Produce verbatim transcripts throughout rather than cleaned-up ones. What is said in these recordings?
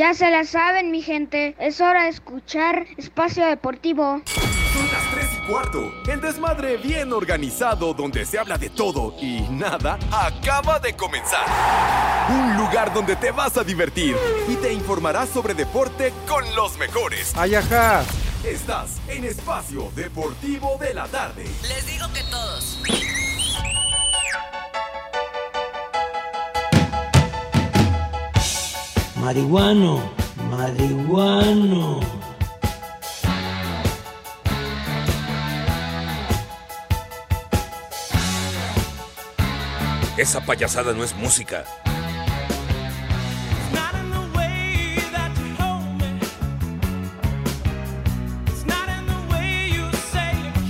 Ya se la saben, mi gente. Es hora de escuchar Espacio Deportivo. Son las tres y cuarto. El desmadre bien organizado donde se habla de todo y nada acaba de comenzar. Un lugar donde te vas a divertir y te informarás sobre deporte con los mejores. ¡Ayajá! Estás en Espacio Deportivo de la Tarde. Les digo que todos... Marihuano, marihuano. Esa payasada no es música.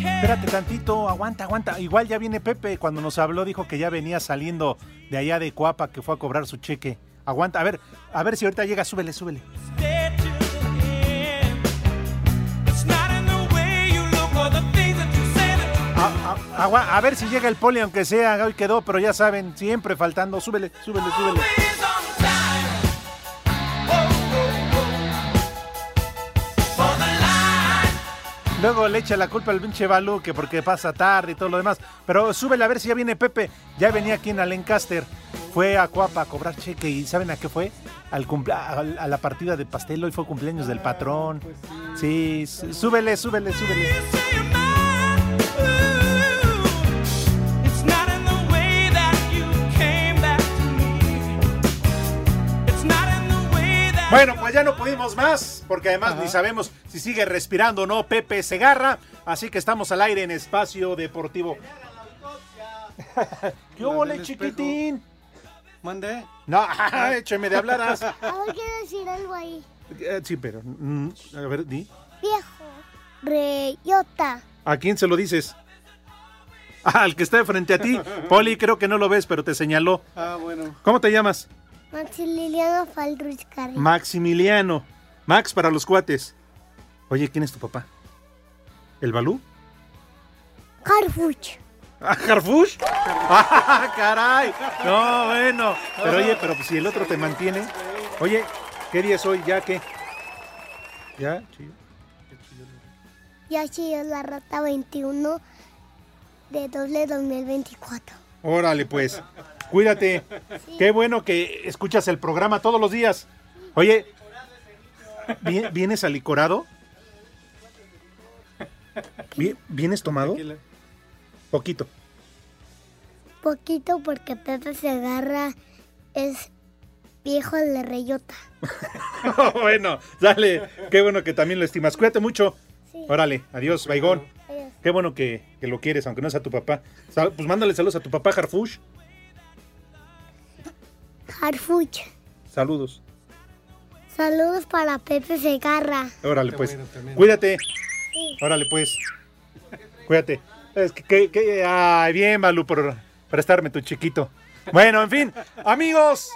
Espérate tantito, aguanta, aguanta. Igual ya viene Pepe. Cuando nos habló dijo que ya venía saliendo de allá de Coapa, que fue a cobrar su cheque. Aguanta, a ver, a ver si ahorita llega, súbele, súbele. A, a, a, a ver si llega el poli, aunque sea, hoy quedó, pero ya saben, siempre faltando, súbele, súbele, súbele. Luego le echa la culpa al pinche Balú, que porque pasa tarde y todo lo demás. Pero súbele a ver si ya viene Pepe. Ya venía aquí en Alencaster. Fue a Coapa a cobrar cheque. ¿Y saben a qué fue? Al cumpla- a la partida de pastel. Hoy fue cumpleaños del patrón. Sí, súbele, súbele, súbele. Bueno, pues ya no pudimos más, porque además Ajá. ni sabemos si sigue respirando o no Pepe Segarra, así que estamos al aire en Espacio Deportivo. ¿Qué ole, chiquitín? ¿Mandé? No, écheme de hablaras. Ahora quiero decir algo ahí. Eh, sí, pero, mm, a ver, di. Viejo, reyota. ¿A quién se lo dices? Ah, al que está frente a ti. Poli, creo que no lo ves, pero te señaló. Ah, bueno. ¿Cómo te llamas? Maximiliano Falrus Carr. Maximiliano. Max para los cuates. Oye, ¿quién es tu papá? ¿El Balú? Carfuch. ¿A Harfuch? ¡Ah, caray! No, bueno. Pero oye, pero si el otro te mantiene. Oye, ¿qué día es hoy? ¿Ya qué? ¿Ya? ¿Chilló? Ya chilló la rata veintiuno de doble dos mil veinticuatro. Órale, pues. Cuídate. Sí. Qué bueno que escuchas el programa todos los días. Oye, ¿vienes alicorado? ¿Vienes tomado? Poquito. Poquito porque Pepe Segarra es viejo de reyota. Bueno, dale. Qué bueno que también lo estimas. Cuídate mucho. Sí. Órale, adiós, Baigón. Adiós. Qué bueno que, que lo quieres, aunque no sea tu papá. Pues mándale saludos a tu papá, Harfuch. Harfuch. Saludos. Saludos para Pepe Segarra. Órale, pues. Cuídate. Sí. Órale, pues. Cuídate. Es que, que, que, ay, bien, Balú, por prestarme tu chiquito. Bueno, en fin, amigos.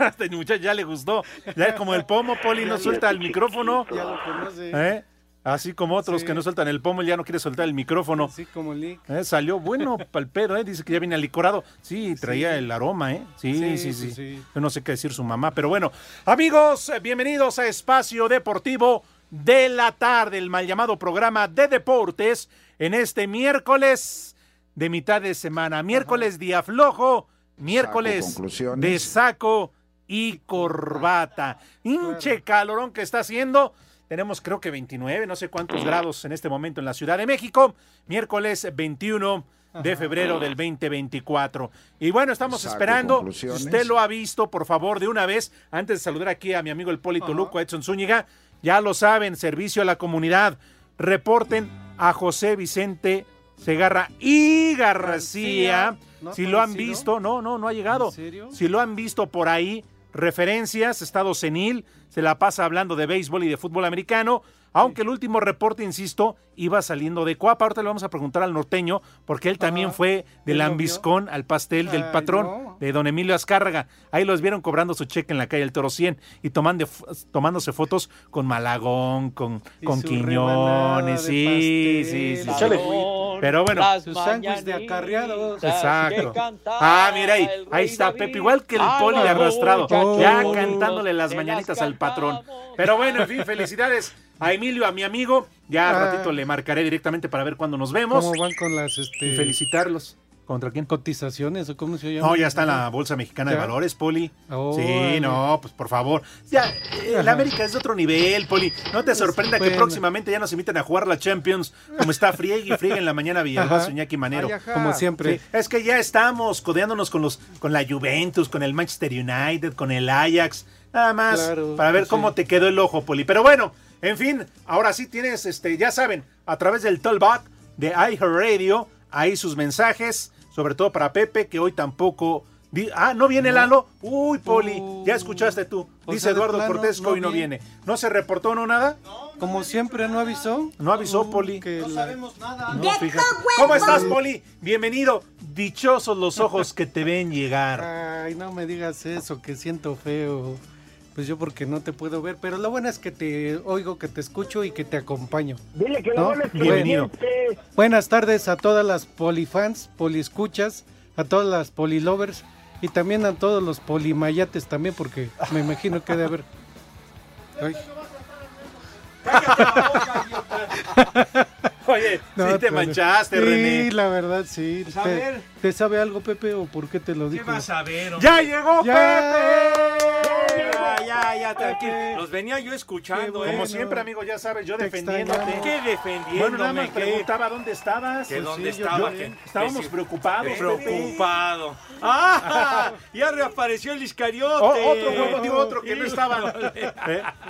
A este muchacho ya le gustó. Ya como el pomo, Poli no suelta el micrófono. Ya lo conoce. ¿Eh? Así como otros sí. que no sueltan el pomo, él ya no quiere soltar el micrófono. Así como Lick. ¿Eh? Salió bueno pal pedo, ¿eh? Dice que ya viene alicorado. Sí, traía sí. el aroma, ¿eh? Sí sí sí, sí, sí, sí. Yo no sé qué decir su mamá, pero bueno. Amigos, bienvenidos a Espacio Deportivo de la Tarde, el mal llamado programa de deportes en este miércoles de mitad de semana, miércoles Ajá. día flojo, miércoles saco, de saco y corbata. Hinche calorón que está haciendo, tenemos creo que veintinueve, no sé cuántos grados en este momento en la Ciudad de México, miércoles veintiuno de febrero del veinte veinticuatro. Y bueno, estamos Saco esperando, si usted lo ha visto, por favor, de una vez, antes de saludar aquí a mi amigo el Poli Toluco, Edson Zúñiga. Ya lo saben, servicio a la comunidad. Reporten a José Vicente Segarra y García. ¿No si lo han visto, no, no, no ha llegado. ¿En serio? Si lo han visto por ahí, referencias, estado senil, se la pasa hablando de béisbol y de fútbol americano. Aunque sí. el último reporte, insisto, iba saliendo de Coapa. Ahorita le vamos a preguntar al norteño, porque él también Ajá. fue del ambiscón al pastel del Ay, patrón, no. de don Emilio Azcárraga. Ahí los vieron cobrando su cheque en la calle del Toro cien y tomando, tomándose fotos con Malagón, con, con Quiñones. Sí, sí, sí, sí. Échale. Pero bueno, sus sándwiches de acarreados. Exacto. Ah, mira ahí, ahí está Pepe, igual que el Poli de arrastrado, oh, ya cantándole las mañanitas al patrón. Pero bueno, en fin, felicidades a Emilio, a mi amigo. Ya ah. al ratito le marcaré directamente para ver cuándo nos vemos. ¿Cómo van con las este... y felicitarlos? ¿Contra quién? ¿Cotizaciones o cómo se llama? No, ya está en la Bolsa Mexicana ¿Ya? de Valores, Poli. Oh, sí, ay. no, pues por favor. Ya, el América es de otro nivel, Poli. No te sorprenda que próximamente ya nos inviten a jugar la Champions, como está friegue y friegue en la mañana Villalbazo, Iñaki Manero. Ay, como siempre. Sí, es que ya estamos codeándonos con los, con la Juventus, con el Manchester United, con el Ajax, nada más, claro, para ver sí. cómo te quedó el ojo, Poli. Pero bueno, en fin, ahora sí tienes, este, ya saben, a través del Talkback de iHeartRadio, ahí sus mensajes. Sobre todo para Pepe, que hoy tampoco... Di... Ah, ¿no viene Lalo? Uy, Poli, uh, ya escuchaste tú. Dice Eduardo Cortés que no hoy no viene. ¿No se reportó no nada? No, no Como siempre, ¿no avisó? No avisó, uh, Poli. Que no la... sabemos nada. No, ¿cómo estás, Poli? Bienvenido. Dichosos los ojos que te ven llegar. Ay, no me digas eso, que siento feo. Pues yo porque no te puedo ver. Pero lo bueno es que te oigo, que te escucho y que te acompaño. Dile que ¿no? lo bueno Bienvenido. Buenas tardes a todas las polifans, poliescuchas, a todas las polilovers y también a todos los polimayates también, porque me imagino que debe haber. Ay. Oye, no, sí te manchaste, sí, René. Sí, la verdad, sí. Pues ¿Te, ver? ¿Te sabe algo, Pepe, o por qué te lo digo? ¿Qué vas a ver, hombre? ¡Ya llegó, ya. Pepe! Ya, ya, ya, tranquilo. Los venía yo escuchando, bueno. Como siempre, amigo, ya sabes, yo defendiéndote. ¿Qué defendiéndome? Bueno, nada más preguntaba dónde estabas. Que dónde sí, estaba. Yo, que, estábamos que, preocupados. Preocupado. ¡Ah! Ya reapareció el Iscariote. Oh, otro juego, digo, otro que no estaba.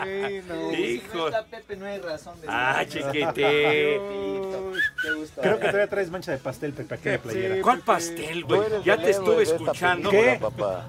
¿Eh? No. Si no está Pepe, no hay razón de ser. Ah, chequete. Gusta, Creo ¿verdad? que todavía traes mancha de pastel, Pepe, aquí en la playera. Sí, ¿cuál pastel, güey? Ya te estuve escuchando. ¿Qué? Papá.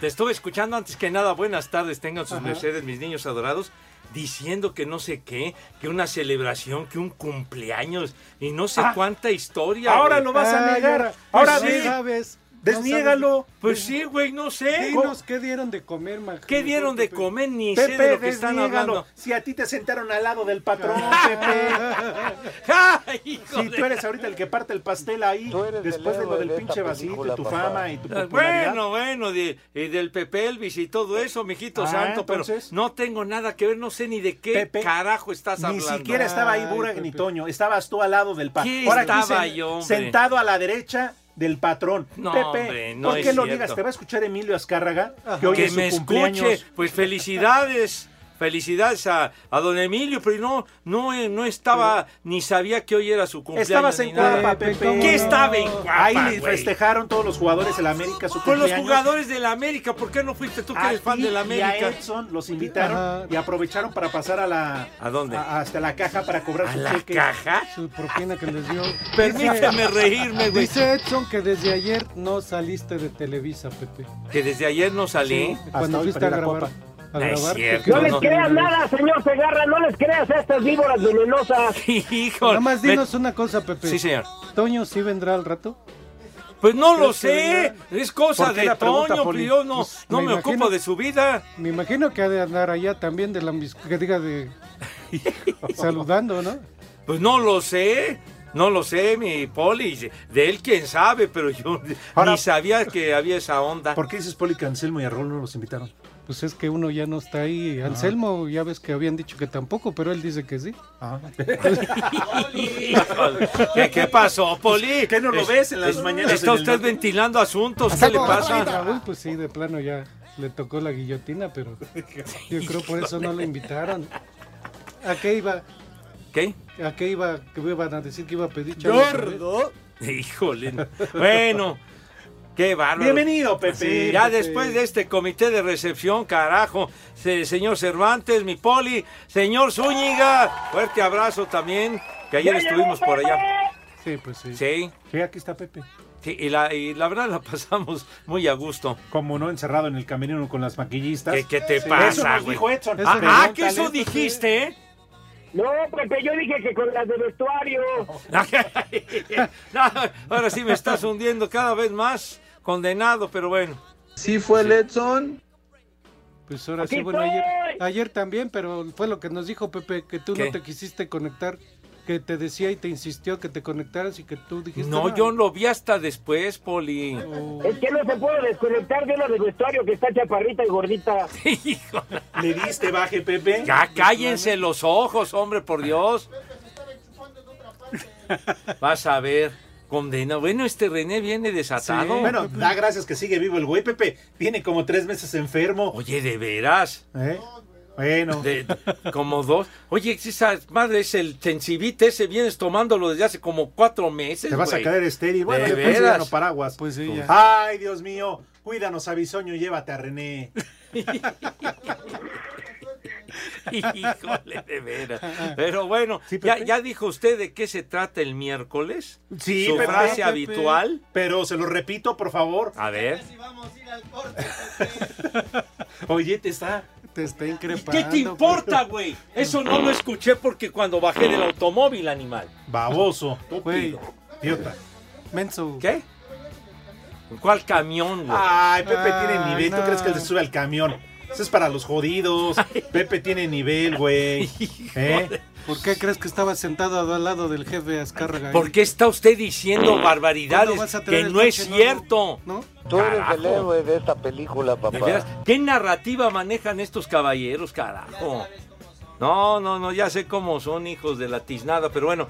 Te estuve escuchando antes que nada. Buenas tardes, tengan sus Ajá. mercedes, mis niños adorados, diciendo que no sé qué, que una celebración, que un cumpleaños y no sé ah, cuánta historia. Ahora güey. lo vas a negar. Ay, ahora pues sí. sabes. Desniégalo. No pues sí, güey, no sé. Dinos, ¿qué dieron de comer, Max? ¿Qué dieron de comer? Ni Pepe, sé de lo que están hablando. Si a ti te sentaron al lado del patrón, Pepe. Hijo si de... tú eres ahorita el que parte el pastel ahí, después de lo del de pinche vasito y tu papá. fama y tu popularidad. Bueno, bueno, de, y del Pepe Elvis y todo eso, mijito ah, santo, entonces... pero no tengo nada que ver, no sé ni de qué Pepe, carajo estás ni hablando. Ni siquiera estaba ahí Burak ni Toño, estabas tú al lado del patrón. Ahora estaba aquí, yo, sentado a la derecha del patrón. No, Pepe, hombre, no ¿por qué lo digas? Te va a escuchar Emilio Azcárraga, Ajá. que hoy que es su me cumpleaños. Escuche, pues felicidades. Felicidades a, a don Emilio, pero no, no, no estaba, ni sabía que hoy era su cumpleaños. Estabas en Coapa, Pepe. ¿Qué no? estaba en Coapa? Ahí festejaron todos los jugadores del América su cumpleaños. Con los jugadores del América, ¿por qué no fuiste tú que a eres fan del América? Y a Edson los invitaron Ajá. y aprovecharon para pasar a la... ¿A dónde? A, hasta la caja para cobrar ¿A su ¿A la cheque, caja? Su propina que les dio. Permíteme reírme, güey. Dice Edson que desde ayer no saliste de Televisa, Pepe. ¿Que desde ayer no salí? Sí, cuando fuiste a grabar. Copa. No, es cierto, no les no. crean nada, señor Segarra, no les creas a estas víboras venenosas. Hijo. Nada más dinos me... una cosa, Pepe. Sí, señor. ¿Toño sí vendrá al rato? Pues no lo sé, es cosa de Toño, yo no, pues no me, me imagino, ocupo de su vida. Me imagino que ha de andar allá también, de la que diga de saludando, ¿no? Pues no lo sé. No lo sé, mi Poli, de él quién sabe, pero yo Ahora, ni sabía que había esa onda. ¿Por qué dices, Poli, que Anselmo y Arrol no los invitaron? Pues es que uno ya no está ahí. Anselmo, ah. ya ves que habían dicho que tampoco, pero él dice que sí. Ah. ¿Qué, ¿Qué pasó, Poli? ¿Qué no lo es, ves en las es, mañanas? Está usted el... ventilando asuntos, ¿qué le pasa? Uy, pues sí, de plano ya le tocó la guillotina, pero yo creo por eso no lo invitaron. ¿A qué iba...? ¿Qué? ¿A qué iba? ¿Qué iban a decir que iba a pedir? ¡Gordo! Híjole. Bueno, qué bárbaro. Bienvenido, Pepe. Sí, ya Pepe. Después de este comité de recepción, carajo. Señor Cervantes, mi Poli, señor Zúñiga. Fuerte abrazo también, que ayer estuvimos por allá. Sí, pues sí. Sí. Sí, aquí está Pepe. Sí, y, la, y la verdad la pasamos muy a gusto. Como no, encerrado en el camerino con las maquillistas. ¿Qué, qué te sí. pasa, eso nos güey? Dijo Edson. Eso ah, que eso dijiste, ¿eh? No, Pepe, yo dije que con las de vestuario. No, ahora sí me estás hundiendo cada vez más, condenado, pero bueno. Sí fue el Edson. Pues ahora Aquí sí, bueno, ayer, ayer también, pero fue lo que nos dijo Pepe, que tú ¿Qué? no te quisiste conectar. que te decía y te insistió que te conectaras y que tú dijiste... No, no. Yo lo vi hasta después, Poli. Oh. Es que no se puede desconectar de lo del vestuario, que está chaparrita y gordita. Híjole. ¿Le diste baje, Pepe? Ya cállense los ojos, hombre, por Dios. Pepe se estaba chupando en otra parte. Vas a ver, condena. Bueno, este René viene desatado. Sí, bueno, da gracias que sigue vivo el güey, Pepe. Viene como tres meses enfermo. Oye, ¿de veras? ¿Eh? Bueno, de, como dos. Oye, esa madre es el sensibite ese, vienes tomándolo desde hace como cuatro meses. Te vas wey. a caer estéril. Bueno, de veras. Pues, no paraguas. Pues sí, ya. Ay, Dios mío, cuídanos a Bisoño y llévate a René. Híjole, de veras. Pero bueno, sí, ya, ya dijo usted de qué se trata el miércoles. Sí, su Pepe, frase Pepe. habitual. Pero se lo repito, por favor. A ver. Si vamos a ir al corte. Oye, te está... te está increpando. ¿Qué te importa, güey? Eso no lo escuché porque cuando bajé del automóvil, animal. Baboso. Güey. Idiota. Menso. ¿Qué? ¿Cuál camión, güey? Ay, Pepe ah, tiene nivel. No. ¿Tú crees que él se sube al camión? Eso es para los jodidos. Ay. Pepe tiene nivel, güey. ¿Eh? ¿Por qué crees que estaba sentado al lado del jefe Azcárraga? ¿Por qué está usted diciendo barbaridades que no es cierto? ¿No? Tú eres el héroe de esta película, papá. ¿Qué narrativa manejan estos caballeros, carajo? No, no, no, ya sé cómo son, hijos de la tiznada, pero bueno,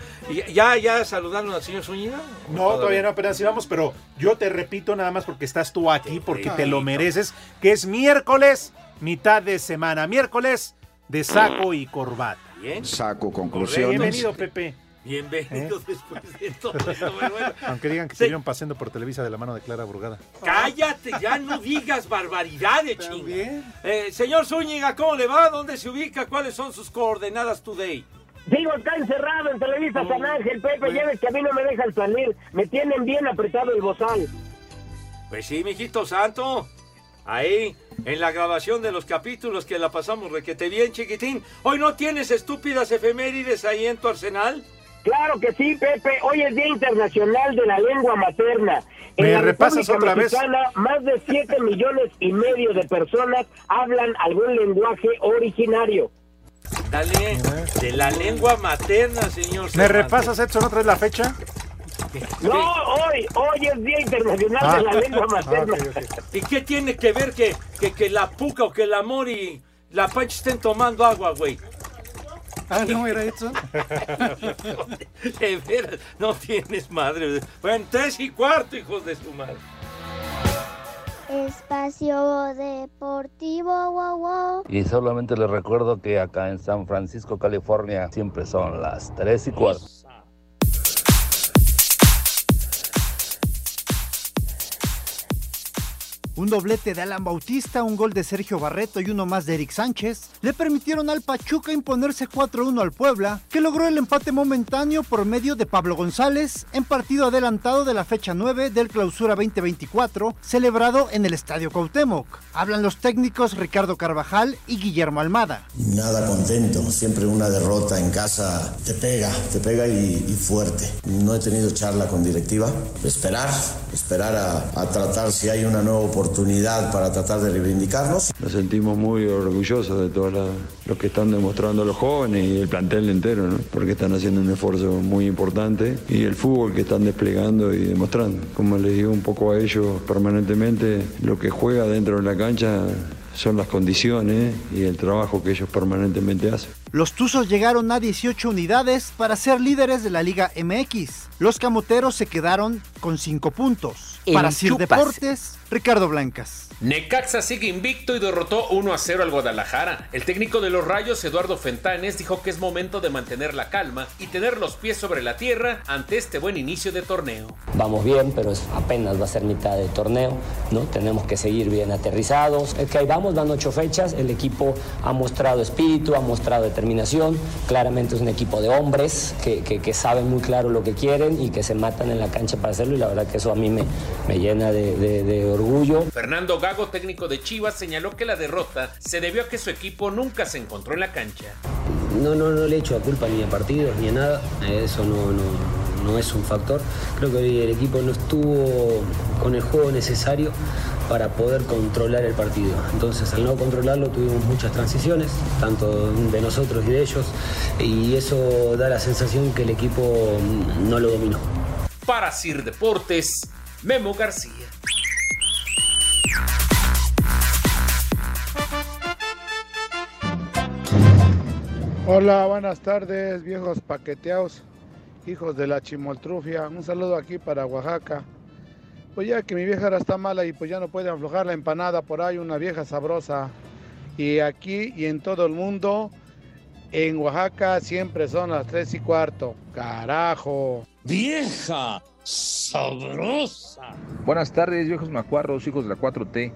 ¿ya, ya saludaron al señor Zúñiga? No, todavía, todavía no, apenas íbamos, pero yo te repito nada más porque estás tú aquí, porque te lo mereces, que es miércoles, mitad de semana, miércoles de saco y corbata. Bien. Saco conclusiones. Bienvenido, Pepe. Bienvenido, ¿eh? Después de todo esto. Bueno. Aunque digan que se vieron paseando por Televisa de la mano de Clara Brugada. Cállate, ya no digas barbaridades, chinga. Eh, señor Zúñiga, ¿cómo le va? ¿Dónde se ubica? ¿Cuáles son sus coordenadas today? Digo, está encerrado en Televisa mm. San Ángel, Pepe. Pues... ya ves que a mí no me dejan salir. Me tienen bien apretado el bozal. Pues sí, mijito santo. Ahí, en la grabación de los capítulos que la pasamos requete bien, chiquitín. ¿Hoy no tienes estúpidas efemérides ahí en tu arsenal? Claro que sí, Pepe. Hoy es Día Internacional de la Lengua Materna. En la República Mexicana, más de siete millones y medio de personas hablan algún lenguaje originario. Dale, de la lengua materna, señor. ¿Me repasas, Edson, otra vez la fecha? No, hoy, hoy es Día Internacional ah, de la Lengua Materna. Okay, okay. ¿Y qué tiene que ver que, que, que la puca o que la mori, la pancha estén tomando agua, güey? Ah, ¿no era eso? De veras, no tienes madre. Bueno, tres y cuarto, hijos de su madre. Espacio Deportivo, wow, wow. Y solamente les recuerdo que acá en San Francisco, California, siempre son las tres y cuarto. Un doblete de Alan Bautista, un gol de Sergio Barreto y uno más de Eric Sánchez le permitieron al Pachuca imponerse cuatro uno al Puebla, que logró el empate momentáneo por medio de Pablo González en partido adelantado de la fecha nueve del Clausura veinte veinticuatro, celebrado en el Estadio Cuauhtémoc. Hablan los técnicos Ricardo Carvajal y Guillermo Almada. Nada contento, siempre una derrota en casa te pega, te pega y, y fuerte. No he tenido charla con directiva, esperar, esperar a, a tratar si hay una nueva oportunidad. oportunidad para tratar de reivindicarnos. Nos sentimos muy orgullosos de todo la, lo que están demostrando los jóvenes y el plantel entero, ¿no? Porque están haciendo un esfuerzo muy importante y el fútbol que están desplegando y demostrando. Como les digo un poco a ellos permanentemente, lo que juega dentro de la cancha son las condiciones y el trabajo que ellos permanentemente hacen. Los Tuzos llegaron a dieciocho unidades para ser líderes de la Liga eme equis. Los Camoteros se quedaron con cinco puntos. En para Sir Deportes, Ricardo Blancas. Necaxa sigue invicto y derrotó uno a cero al Guadalajara. El técnico de los Rayos, Eduardo Fentanes, dijo que es momento de mantener la calma y tener los pies sobre la tierra ante este buen inicio de torneo. Vamos bien, pero apenas va a ser mitad de torneo, ¿no? Tenemos que seguir bien aterrizados. Es que ahí vamos, van ocho fechas. El equipo ha mostrado espíritu, ha mostrado determinación. Claramente es un equipo de hombres que, que, que saben muy claro lo que quieren y que se matan en la cancha para hacerlo. Y la verdad que eso a mí me, me llena de, de, de orgullo. Fernando Gá técnico de Chivas, señaló que la derrota se debió a que su equipo nunca se encontró en la cancha. No, no, no le echo la culpa ni a partidos ni a nada. Eso no, no, no es un factor. Creo que hoy el equipo no estuvo con el juego necesario para poder controlar el partido. Entonces, al no controlarlo, tuvimos muchas transiciones, tanto de nosotros y de ellos, y eso da la sensación que el equipo no lo dominó. Para Sir Deportes, Memo García. Hola, buenas tardes, viejos paqueteados, hijos de la chimoltrufia. Un saludo aquí para Oaxaca. Pues ya que mi vieja ahora está mala y pues ya no puede aflojar la empanada, por ahí una vieja sabrosa. Y aquí y en todo el mundo, en Oaxaca siempre son las tres y cuarto. ¡Carajo! ¡Vieja sabrosa! Buenas tardes, viejos macuarros, hijos de la cuatro T.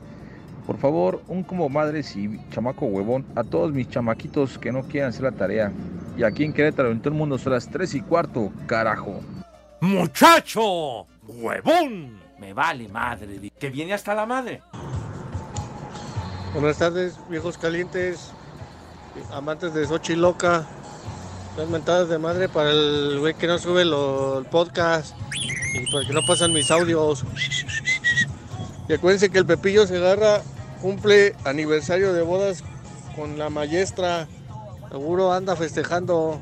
Por favor, un como madres y chamaco huevón a todos mis chamaquitos que no quieran hacer la tarea. Y aquí en Querétaro, en todo el mundo, son las tres y cuarto. ¡Carajo! ¡Muchacho huevón! Me vale madre, que viene hasta la madre. Buenas tardes, viejos calientes, amantes de Xochiloca. Las mentadas de madre para el güey que no sube lo, el podcast y porque no pasan mis audios. Y acuérdense que el Pepillo Segarra cumple aniversario de bodas con la maestra. Seguro anda festejando.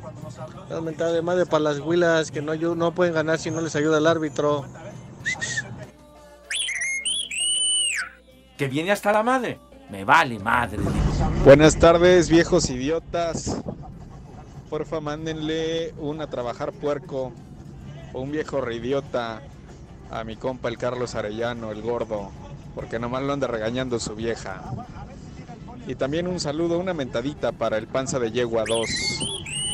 Las mentadas de madre para las huilas que no, no pueden ganar si no les ayuda el árbitro. Que viene hasta la madre, me vale madre. Buenas tardes, viejos idiotas. Porfa, mándenle un a trabajar puerco o un viejo reidiota a mi compa el Carlos Arellano, el gordo, porque nomás lo anda regañando su vieja. Y también un saludo, una mentadita para el panza de yegua dos.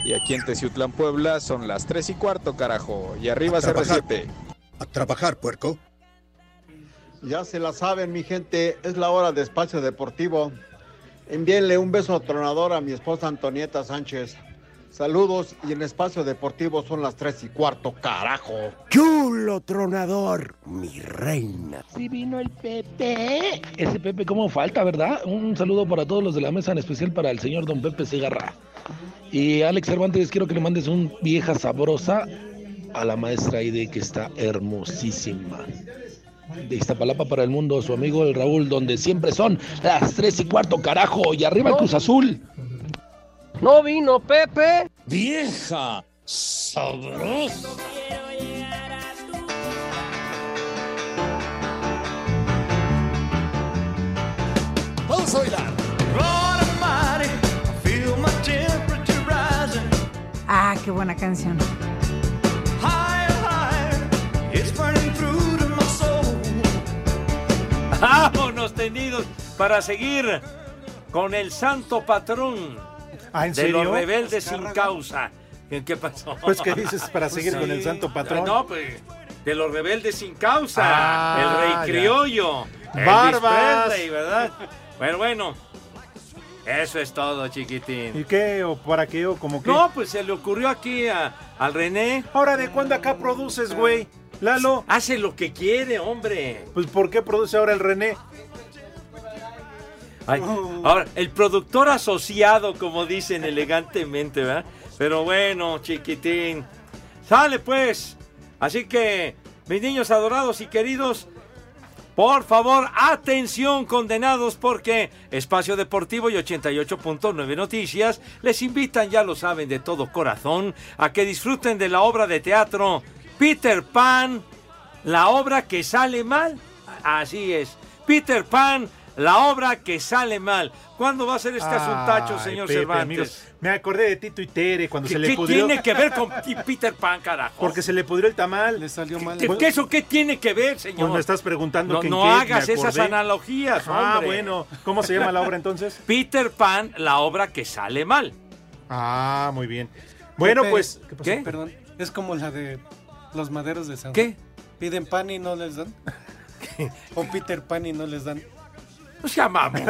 Y aquí en Teciutlán, Puebla, son las tres y cuarto, carajo. Y arriba cero siete. A trabajar, puerco. Ya se la saben, mi gente, es la hora de Espacio Deportivo. Envíenle un beso atronador a mi esposa Antonieta Sánchez. Saludos y en Espacio Deportivo son las tres y cuarto, carajo. ¡Chulo tronador, mi reina! Sí vino el Pepe. Ese Pepe cómo falta, ¿verdad? Un saludo para todos los de la mesa, en especial para el señor don Pepe Segarra. Y Alex Cervantes, quiero que le mandes un vieja sabrosa a la maestra Aide, que está hermosísima. De Iztapalapa para el mundo, su amigo el Raúl, donde siempre son las tres y cuarto, carajo, y arriba el Cruz Azul. No vino Pepe. Vieja sabrosa. Vamos a bailar. Ah, qué buena canción. Vámonos tendidos para seguir con el santo patrón ¿Ah, de serio? Los rebeldes sin causa. ¿Qué pasó? Pues, ¿qué dices para seguir pues sí. con el santo patrón? No, pues, de los rebeldes sin causa. Ah, el rey criollo. Barbas. Presley, ¿verdad? Bueno, bueno. Eso es todo, chiquitín. ¿Y qué? ¿O para qué? ¿O como qué? No, pues se le ocurrió aquí a, al René. ¿Ahora de cuándo acá produces, güey? Lalo. Hace lo que quiere, hombre. Pues, ¿por qué produce ahora el René? Ay, oh. Ahora, el productor asociado, como dicen elegantemente, ¿verdad? Pero bueno, chiquitín. Sale, pues. Así que, mis niños adorados y queridos, por favor, atención, condenados, porque Espacio Deportivo y ochenta y ocho punto nueve Noticias les invitan, ya lo saben, de todo corazón, a que disfruten de la obra de teatro Peter Pan, la obra que sale mal. Así es, Peter Pan, la obra que sale mal. ¿Cuándo va a ser este Ay, asuntacho, señor Pepe, Cervantes? Amigos, me acordé de Tito y Tere cuando se le pudrió. ¿Qué tiene que ver con Peter Pan, carajo? Porque se le pudrió el tamal. Le salió mal. ¿Qué, ¿Qué eso qué tiene que ver, señor? Pues me estás preguntando. No, que no en qué hagas esas analogías, ah, hombre. Bueno. ¿Cómo se llama la obra entonces? Peter Pan, la obra que sale mal. Ah, muy bien. Bueno, Pepe, pues... ¿Qué pasó? ¿Qué? Perdón, es como la de... Los maderos de San Juan. ¿Qué? Piden pan y no les dan. ¿Qué? O Peter Pan y no les dan. Pues llamamos.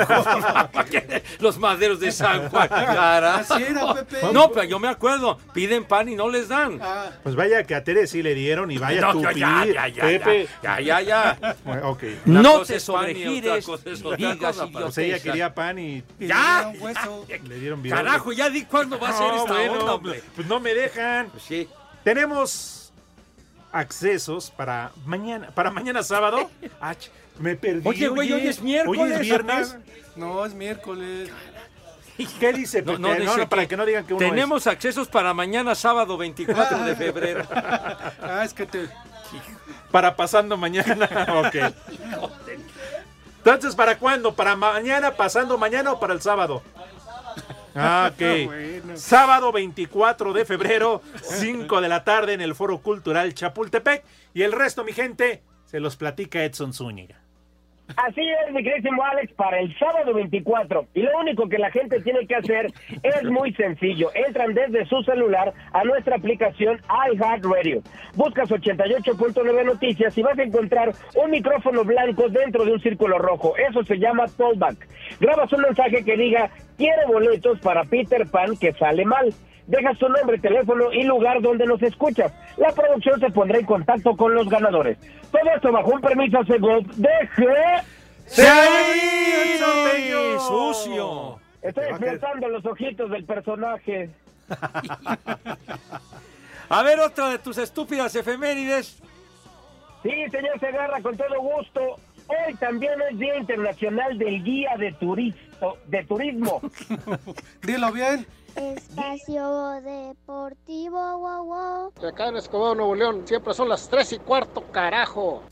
Los maderos de San Juan. Así era, Pepe. No, pero yo me acuerdo. Piden pan y no les dan. Ah. Pues vaya que a Tere sí le dieron y vaya no, tú ya, ya, ya, Pepe. Ya, ya, ya. ya. Bueno, okay. No te sobregires. Pues ella quería pan y... Ya. Le dieron video. Carajo, ya di cuándo va a ser no, esta bueno, onda, hombre. Pues no me dejan. Pues sí. Tenemos... accesos para mañana, para mañana sábado. Ah, me perdí. Oye, güey, hoy es miércoles. Hoy es viernes. No, es miércoles. ¿Qué dice Peter? No, no, dice no, no, para que, que no digan que uno tenemos es. Accesos para mañana sábado veinticuatro de febrero. Ah, es que te... Para pasando mañana. Ok. Entonces, ¿para cuándo? ¿Para mañana, pasando mañana o para el sábado? Ah, ok. Bueno. Sábado veinticuatro de febrero, cinco de la tarde en el Foro Cultural Chapultepec. Y el resto, mi gente, se los platica Edson Zúñiga. Así es, mi queridísimo Alex, para el sábado veinticuatro. Y lo único que la gente tiene que hacer es muy sencillo. Entran desde su celular a nuestra aplicación iHeartRadio. Buscas ochenta y ocho punto nueve Noticias y vas a encontrar un micrófono blanco dentro de un círculo rojo. Eso se llama Talkback. Grabas un mensaje que diga, quiere boletos para Peter Pan que sale mal. Dejas tu nombre, teléfono y lugar donde nos escuchas. La producción se pondrá en contacto con los ganadores. Todo esto bajo un permiso según deje... ¡Sí! ¡Sí! ¡Sucio! Estoy explotando los ojitos del personaje. A ver, otra de tus estúpidas efemérides. Sí, señor Segarra, con todo gusto. Hoy también es Día Internacional del Guía de, Turisto, de Turismo. Dilo bien. Espacio Deportivo, wow, wow. De acá en Escobedo, Nuevo León, siempre son las tres y cuarto, carajo.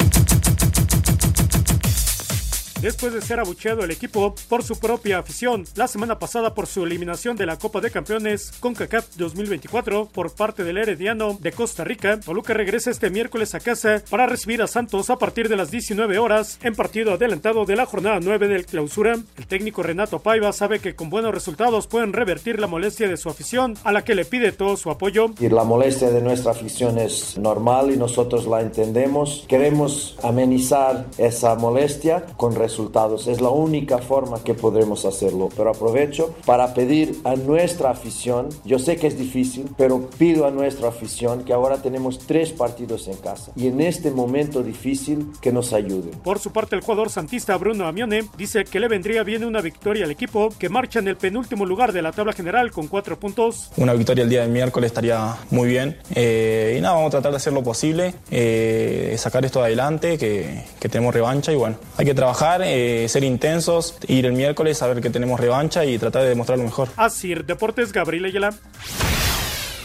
Después de ser abucheado el equipo por su propia afición la semana pasada por su eliminación de la Copa de Campeones CONCACAF dos mil veinticuatro por parte del Herediano de Costa Rica, Toluca regresa este miércoles a casa para recibir a Santos a partir de las diecinueve horas en partido adelantado de la jornada nueve del Clausura. El técnico Renato Paiva sabe que con buenos resultados pueden revertir la molestia de su afición a la que le pide todo su apoyo. Y la molestia de nuestra afición es normal y nosotros la entendemos. Queremos amenizar esa molestia con respecto resultados. Es la única forma que podremos hacerlo, pero aprovecho para pedir a nuestra afición, yo sé que es difícil, pero pido a nuestra afición que ahora tenemos tres partidos en casa y en este momento difícil que nos ayuden. Por su parte, el jugador santista Bruno Amione dice que le vendría bien una victoria al equipo que marcha en el penúltimo lugar de la tabla general con cuatro puntos. Una victoria el día de miércoles estaría muy bien eh, y nada, vamos a tratar de hacer lo posible, eh, sacar esto adelante, que, que tenemos revancha y bueno, hay que trabajar. Eh, ser intensos, ir el miércoles a ver que tenemos revancha y tratar de demostrar lo mejor. Así, Deportes, Gabriel Ayala.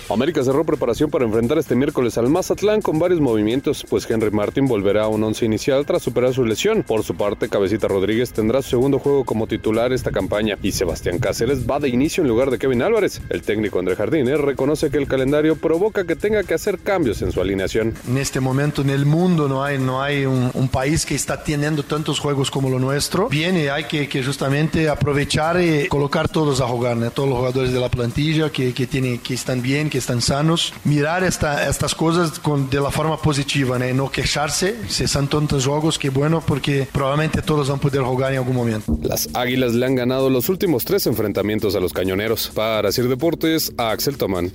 América cerró preparación para enfrentar este miércoles al Mazatlán con varios movimientos, pues Henry Martin volverá a un once inicial tras superar su lesión. Por su parte, Cabecita Rodríguez tendrá su segundo juego como titular esta campaña y Sebastián Cáceres va de inicio en lugar de Kevin Álvarez. El técnico André Jardine reconoce que el calendario provoca que tenga que hacer cambios en su alineación. En este momento en el mundo no hay, no hay un, un país que está teniendo tantos juegos como lo nuestro. Viene, hay que, que justamente aprovechar y colocar todos a jugar, ¿no? Todos los jugadores de la plantilla que, que, tienen, que están bien, que están sanos, mirar esta, estas cosas con, de la forma positiva, ¿no? No quejarse, si son tantos juegos, que bueno, porque probablemente todos van a poder jugar en algún momento. Las Águilas le han ganado los últimos tres enfrentamientos a los Cañoneros. Para Sir Deportes, a Axel Tomán.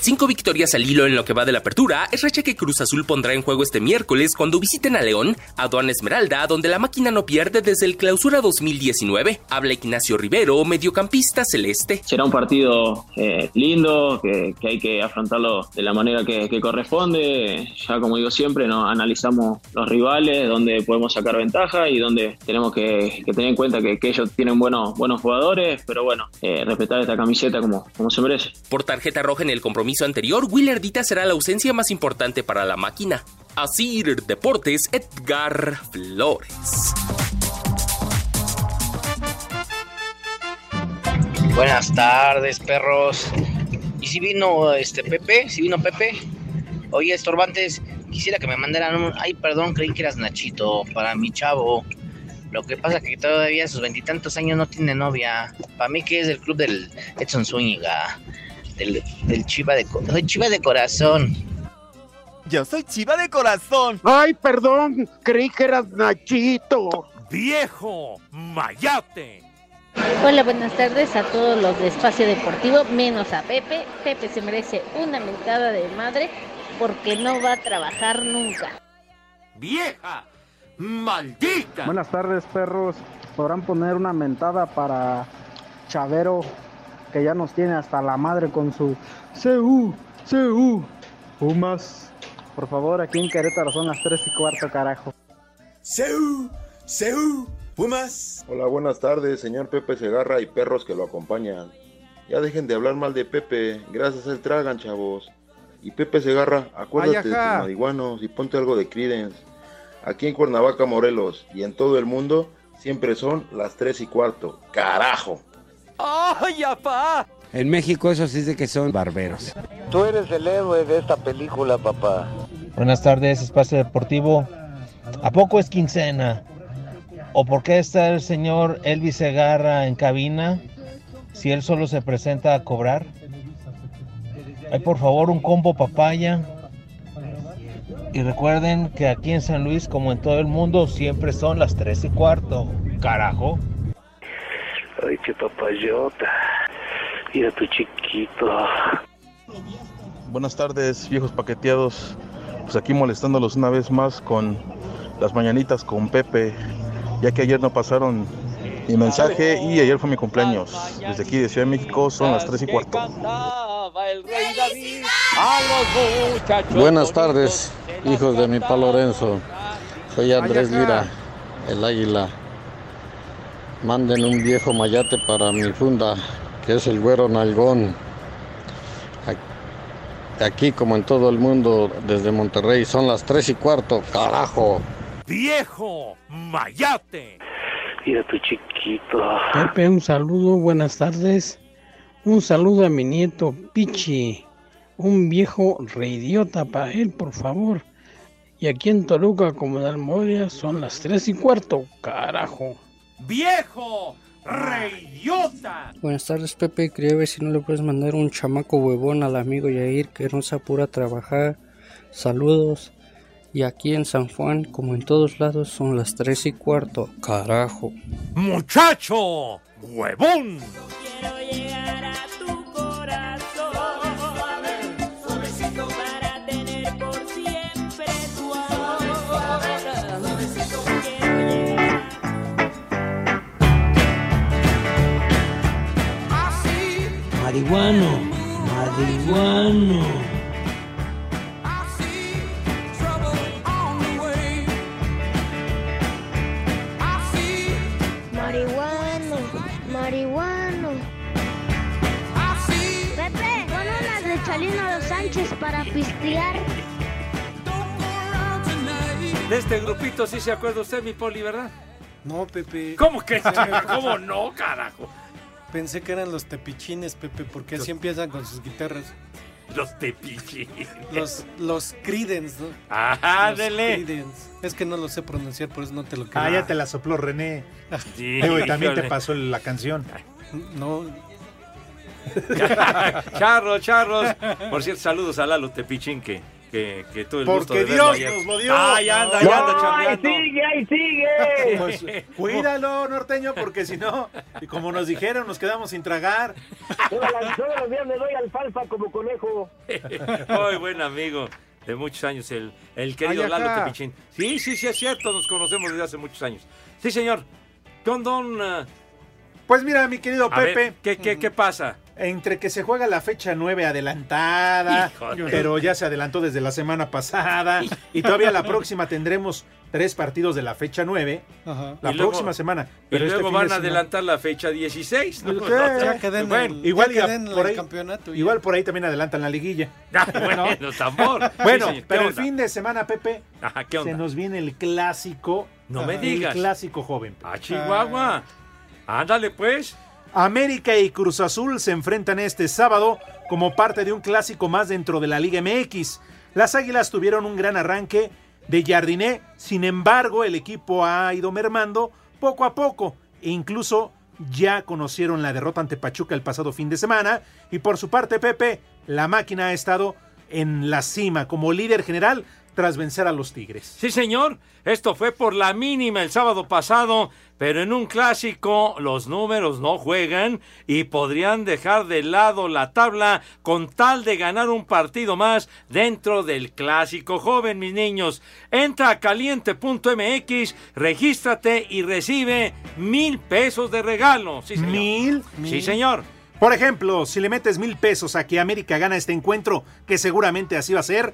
Cinco victorias al hilo en lo que va de la apertura es racha que Cruz Azul pondrá en juego este miércoles cuando visiten a León, Aduana Esmeralda, donde la máquina no pierde desde el Clausura dos mil diecinueve. Habla Ignacio Rivero, mediocampista celeste. Será un partido eh, lindo, que, que hay que afrontarlo de la manera que, que corresponde. Ya como digo siempre, ¿no? Analizamos los rivales, donde podemos sacar ventaja y donde tenemos que, que tener en cuenta que, que ellos tienen buenos, buenos jugadores, pero bueno, eh, respetar esta camiseta como, como se merece. Por tarjeta roja en el compromiso anterior, Willardita será la ausencia más importante para la máquina. Así, Deportes, Edgar Flores. Buenas tardes, perros. ¿Y si vino este Pepe? ¿Si vino Pepe? Oye, estorbantes, quisiera que me mandaran un... Ay, perdón, creí que eras Nachito, para mi chavo. Lo que pasa que todavía a sus veintitantos años no tiene novia. Para mí que es del club del Edson Zúñiga. Del, del chiva de corazón. Soy chiva de corazón. Yo soy chiva de corazón. Ay, perdón, creí que eras Nachito. Viejo mayate. Hola, buenas tardes a todos los de Espacio Deportivo, menos a Pepe. Pepe se merece una mentada de madre porque no va a trabajar nunca. Vieja maldita. Buenas tardes, perros. Podrán poner una mentada para Chavero, que ya nos tiene hasta la madre con su C U, C U, Pumas, por favor, aquí en Querétaro son las tres y cuarto, carajo. ¡Seu! ¡Seu! ¡Pumas! Hola, buenas tardes, señor Pepe Segarra y perros que lo acompañan. Ya dejen de hablar mal de Pepe, gracias a él tragan, chavos. Y Pepe Segarra, acuérdate Ayaja. de tus marihuanos y ponte algo de Creedence. Aquí en Cuernavaca, Morelos y en todo el mundo, siempre son las tres y cuarto. ¡Carajo! ¡Ay, papá! En México eso sí dice que son barberos. Tú eres el héroe de esta película, papá. Buenas tardes, Espacio Deportivo. ¿A poco es quincena? ¿O por qué está el señor Elvis Segarra en cabina si él solo se presenta a cobrar? Ay, por favor, un combo papaya. Y recuerden que aquí en San Luis, como en todo el mundo, siempre son las tres y cuarto. ¡Carajo! Ay, qué papayota. Mira tu chiquito. Buenas tardes, viejos paqueteados. Pues aquí molestándolos una vez más con las mañanitas con Pepe, ya que ayer no pasaron mi mensaje y ayer fue mi cumpleaños. Desde aquí de Ciudad de México son las tres y cuarto. Buenas tardes, hijos de mi pa Lorenzo. Soy Andrés Lira, el águila. Manden un viejo mayate para mi funda, que es el güero nalgón. Aquí, como en todo el mundo, desde Monterrey, son las tres y cuarto, carajo. ¡Viejo mayate! Mira tu chiquito. Pepe, un saludo, buenas tardes. Un saludo a mi nieto Pichi, un viejo reidiota para él, por favor. Y aquí en Toluca, como en Almoria, son las tres y cuarto, carajo. ¡Viejo reidiota! Buenas tardes, Pepe. Quería ver si no le puedes mandar un chamaco huevón al amigo Yair, que no se apura a trabajar. Saludos. Y aquí en San Juan, como en todos lados, son las tres y cuarto. ¡Carajo! ¡Muchacho huevón! Quiero llegar a tu corazón, suavecito, para tener por siempre tu amor. Así. Marihuano, marihuano. Para pistear. De este grupito sí se acuerda usted, mi Poli, ¿verdad? No, Pepe. ¿Cómo que? ¿Cómo no, carajo? Pensé que eran los tepichines, Pepe, porque los... así empiezan con sus guitarras. Los tepichines. Los, los Creedence, ¿no? Ajá, los dele. Creedence. Es que no lo sé pronunciar, por eso no te lo creo. Ah, ya te la sopló René. Sí, y también te pasó la canción. No... Charros, charros. Por cierto, saludos a Lalo Tepichín que, que, que todo el Porque gusto de verlo Dios ayer. Nos lo dio. Ay, anda, no, ya anda chambeando. Ahí sigue, ahí sigue. Pues, cuídalo, norteño, porque si no, y como nos dijeron, nos quedamos sin tragar. Todos los días me doy alfalfa como conejo. Muy buen amigo de muchos años, el, el querido Lalo Tepichín. Sí, sí, sí, es cierto, nos conocemos desde hace muchos años. Sí, señor. Don, don... Uh... Pues mira, mi querido a Pepe. Ver, ¿qué, qué, ¿Qué pasa? Entre que se juega la fecha nueve adelantada, Híjole. pero ya se adelantó desde la semana pasada, y todavía la próxima tendremos tres partidos de la fecha nueve, Ajá. la y luego, próxima semana. Pero y luego este van a adelantar semana. la fecha dieciséis. ¿No? ¿Qué? Ya queden bueno, el, igual ya queden por ahí, el campeonato. Ya. Igual por ahí también adelantan la liguilla. Ah, bueno, ¿no? tambor. Bueno, sí, pero el fin de semana, Pepe, Ajá, ¿qué onda? se nos viene el clásico. No ah, me digas. El clásico joven. A Chihuahua. Ah. Ándale, pues. América y Cruz Azul se enfrentan este sábado como parte de un clásico más dentro de la Liga M X. Las Águilas tuvieron un gran arranque de Jardiné, sin embargo el equipo ha ido mermando poco a poco e incluso ya conocieron la derrota ante Pachuca el pasado fin de semana. Y por su parte, Pepe, la máquina ha estado en la cima como líder general tras vencer a los Tigres. Sí, señor, esto fue por la mínima el sábado pasado, pero en un clásico los números no juegan y podrían dejar de lado la tabla con tal de ganar un partido más dentro del clásico joven, mis niños. Entra a Caliente punto M X, regístrate y recibe mil pesos de regalo. Sí, señor. ¿Mil? Sí, señor. Por ejemplo, si le metes mil pesos a que América gana este encuentro, que seguramente así va a ser,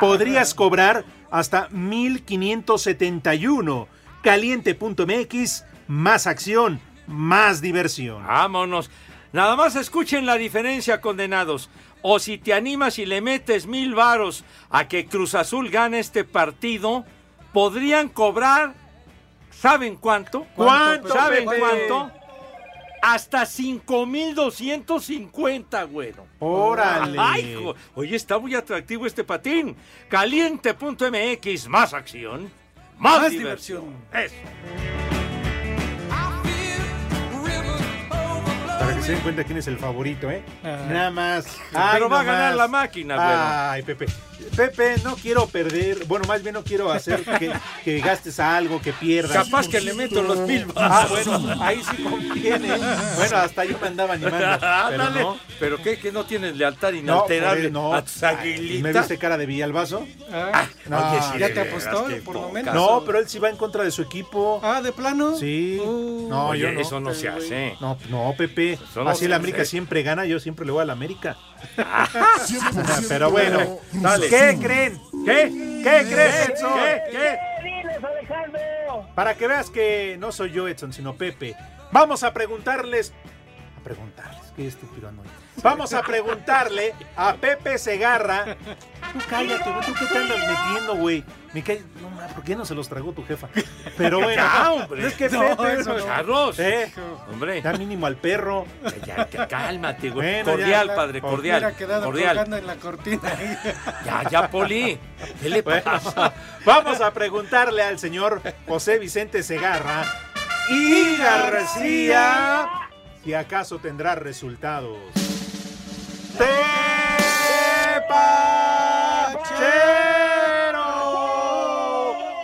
podrías cobrar hasta mil quinientos setenta y uno. Caliente punto m x, más acción, más diversión. Vámonos. Nada más escuchen la diferencia, condenados. O si te animas y le metes mil varos a que Cruz Azul gane este partido, podrían cobrar, ¿saben cuánto? ¿Cuánto? ¿Saben cuánto? Hasta cinco mil doscientos cincuenta, güero. ¡Órale! Ay, hijo. Oye, está muy atractivo este patín. Caliente punto m x, más acción, más, más diversión. diversión. Eso. Para que se den cuenta quién es el favorito, ¿eh? Ajá. Nada más. Ay, pero va a ganar más la máquina, güero. Ay, Pepe. Pepe, no quiero perder, bueno, más bien no quiero hacer que, que gastes a algo, que pierdas. Capaz que le meto los mil vasos. Ah, bueno, ahí sí conviene. Bueno, hasta yo me andaba animando. Ah, pero dale. No. ¿Pero qué? ¿Que no tienes lealtad inalterable? No, no. ¿A tus aguilitas? ¿Me viste cara de Villalbazo? Ah, no, ah, sí, ¿ya te apostó? Por lo menos. No, pero él sí va en contra de su equipo. Ah, ¿de plano? Sí. Uh, no, oye, yo no. Eso no se hace. No, no, Pepe. No, así el América hace. Siempre gana, yo siempre le voy al América. Pero bueno, dale. ¿Qué creen? ¿Qué? ¿Qué crees, Edson? ¿Qué? ¿Qué? Para que veas que no soy yo, Edson, sino Pepe. Vamos a preguntarles. A preguntarles. ¿Qué estúpido ando? Vamos a preguntarle a Pepe Segarra. Tú cállate, güey. ¿Tú qué te andas metiendo, güey? Me cae. No mames, ¿por qué no se los tragó tu jefa? Pero bueno. ¡Ah, hombre! No es que no, Pepe, eso no. Carlos. ¿Eh? Hombre. Da mínimo al perro. Ya, ya, cálmate, güey. Bueno, cordial, ya, padre, cordial. Cordial. En la cortina. Ya, ya, Poli. ¿Qué le pasa? Bueno, vamos a preguntarle al señor José Vicente Segarra y García si acaso tendrá resultados. ¡Tepachero!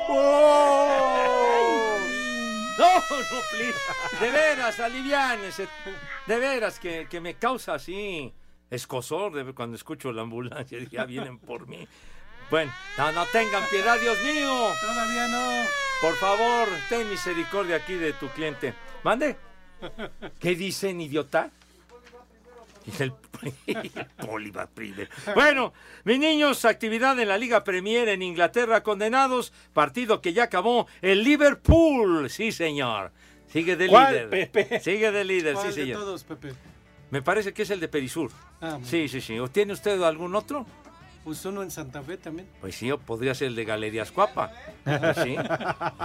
¡Oh! No, no, please. De veras, aliviánese. De veras, que, que me causa así escozor de cuando escucho la ambulancia. Ya vienen por mí. Bueno, no, no tengan piedad, Dios mío. Todavía no. Por favor, ten misericordia aquí de tu cliente. Mande. ¿Qué dicen, idiota? El, el Poli va primero. Bueno, mis niños, actividad en la Liga Premier en Inglaterra, condenados, partido que ya acabó, el Liverpool, sí señor, sigue de líder, Pepe? sigue de líder, sí señor. ¿Cuál de todos, Pepe? Me parece que es el de Perisur. Ah, sí, sí, sí. ¿O tiene usted algún otro? Pues uno en Santa Fe también. Pues sí, o podría ser el de Galerías Coapa. Sí,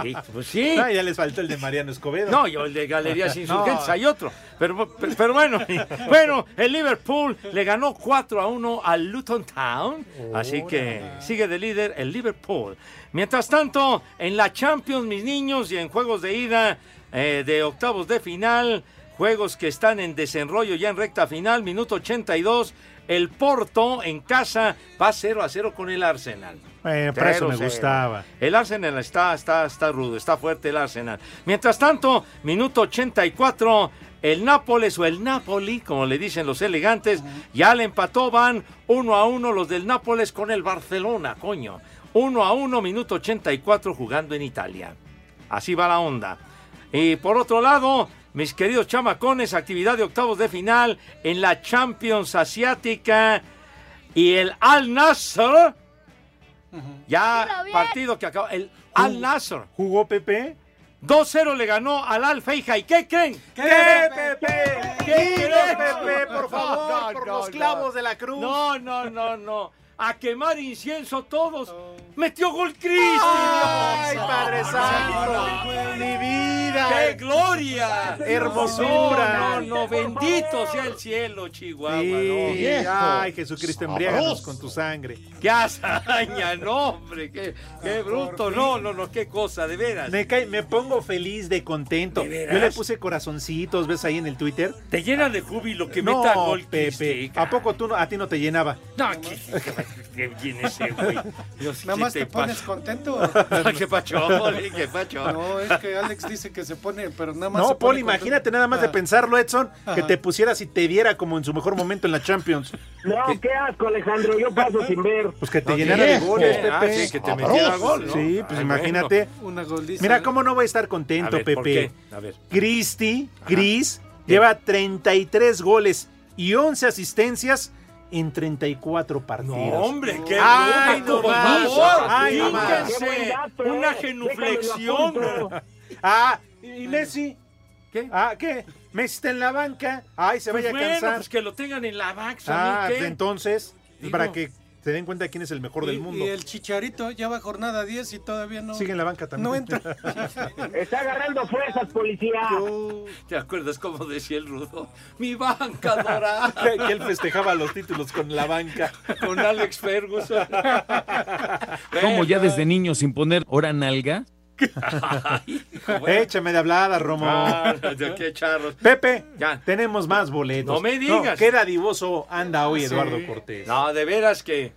sí, pues sí. No, ya les faltó el de Mariano Escobedo. No, yo el de Galerías Insurgentes, no. Hay otro. Pero, pero, pero bueno, bueno, el Liverpool le ganó cuatro a uno al Luton Town. Oh, así que no, no. Sigue de líder el Liverpool. Mientras tanto, en la Champions, mis niños, y en juegos de ida eh, de octavos de final, juegos que están en desenrollo ya en recta final, minuto ochenta y dos, el Porto en casa va cero a cero con el Arsenal. Eh, por eso me gustaba. El Arsenal está, está, está rudo, está fuerte el Arsenal. Mientras tanto, minuto ochenta y cuatro, el Nápoles o el Napoli, como le dicen los elegantes, ya le empató, van uno a uno los del Nápoles con el Barcelona, coño. uno a uno, minuto ochenta y cuatro jugando en Italia. Así va la onda. Y por otro lado, mis queridos chamacones, actividad de octavos de final en la Champions Asiática y el Al-Nassr. Uh-huh. Ya partido que acaba. El Al-Nassr. ¿Jugó Pepe? dos cero le ganó al Al-Feija. ¿Y qué creen? ¿Qué, Pepe? ¿Qué creen, Pepe? Por favor, no, no, por los clavos no. de la cruz. No, no, no, no. A quemar incienso todos. Oh. Metió gol Cristi. ¡Ay, Dios! Padre no, Santo! No, no, no. Divino. ¡Qué gloria! ¡Hermosura! No, no, no, bendito sea el cielo, Chihuahua. Sí. No. ¡Ay, Jesucristo, embriáganos con tu sangre! ¡Qué hazaña, no, hombre! ¡Qué, qué bruto! No, no, no, qué cosa, de veras. Me, cae, me pongo feliz, de contento. ¿De veras? Yo le puse corazoncitos, ¿ves ahí en el Twitter? Te llena de júbilo que no, meta gol, Pepe. ¿A poco tú no, a ti no te llenaba? No, ¿qué, qué, ¿quién es ese, güey? Dios, ¿nada más te, te pones pacho? contento? ¡Qué pacho, qué pacho! No, es que Alex dice que se pone, pero nada más. No, Paul, imagínate nada más ah. de pensarlo, Edson, Ajá. que te pusieras y te viera como en su mejor momento en la Champions. No, ¿Qué? qué asco, Alejandro, yo paso sin ver. Pues que te no, llenara de goles, Pepe. Ah, sí, que te metiera gol, ¿no? Sí, pues Ay, imagínate. Bueno. Una goliza. Mira, cómo no va a estar contento, a ver, Pepe. ¿Por qué? A ver. Cristi, Gris, Ajá. lleva treinta y tres goles y once asistencias en treinta y cuatro partidos. No, hombre, qué ¡Ay, no más! ¡Ay, no más! Una genuflexión. Ah, y Messi. ¿Qué? Ah, ¿qué? Messi está en la banca. Ay, se pues vaya bueno, a cansar. Pues que lo tengan en la banca. Ah, ¿qué? Entonces, digo, para que se den cuenta de quién es el mejor y, del mundo. Y el Chicharito ya va jornada diez y todavía no... Sigue en la banca también. No entra. Está agarrando fuerzas, policía. Yo... ¿Te acuerdas cómo decía el Rudo? ¡Mi banca dorada! Que él festejaba los títulos con la banca. Con Alex Ferguson. ¿Cómo ya desde niño sin poner hora nalga? Ay, échame de hablada, Romo. Ah, qué charros. Pepe, ya. Tenemos más boletos. No me digas. No, qué dadivoso anda hoy Eduardo sí. Cortés. No, de veras que,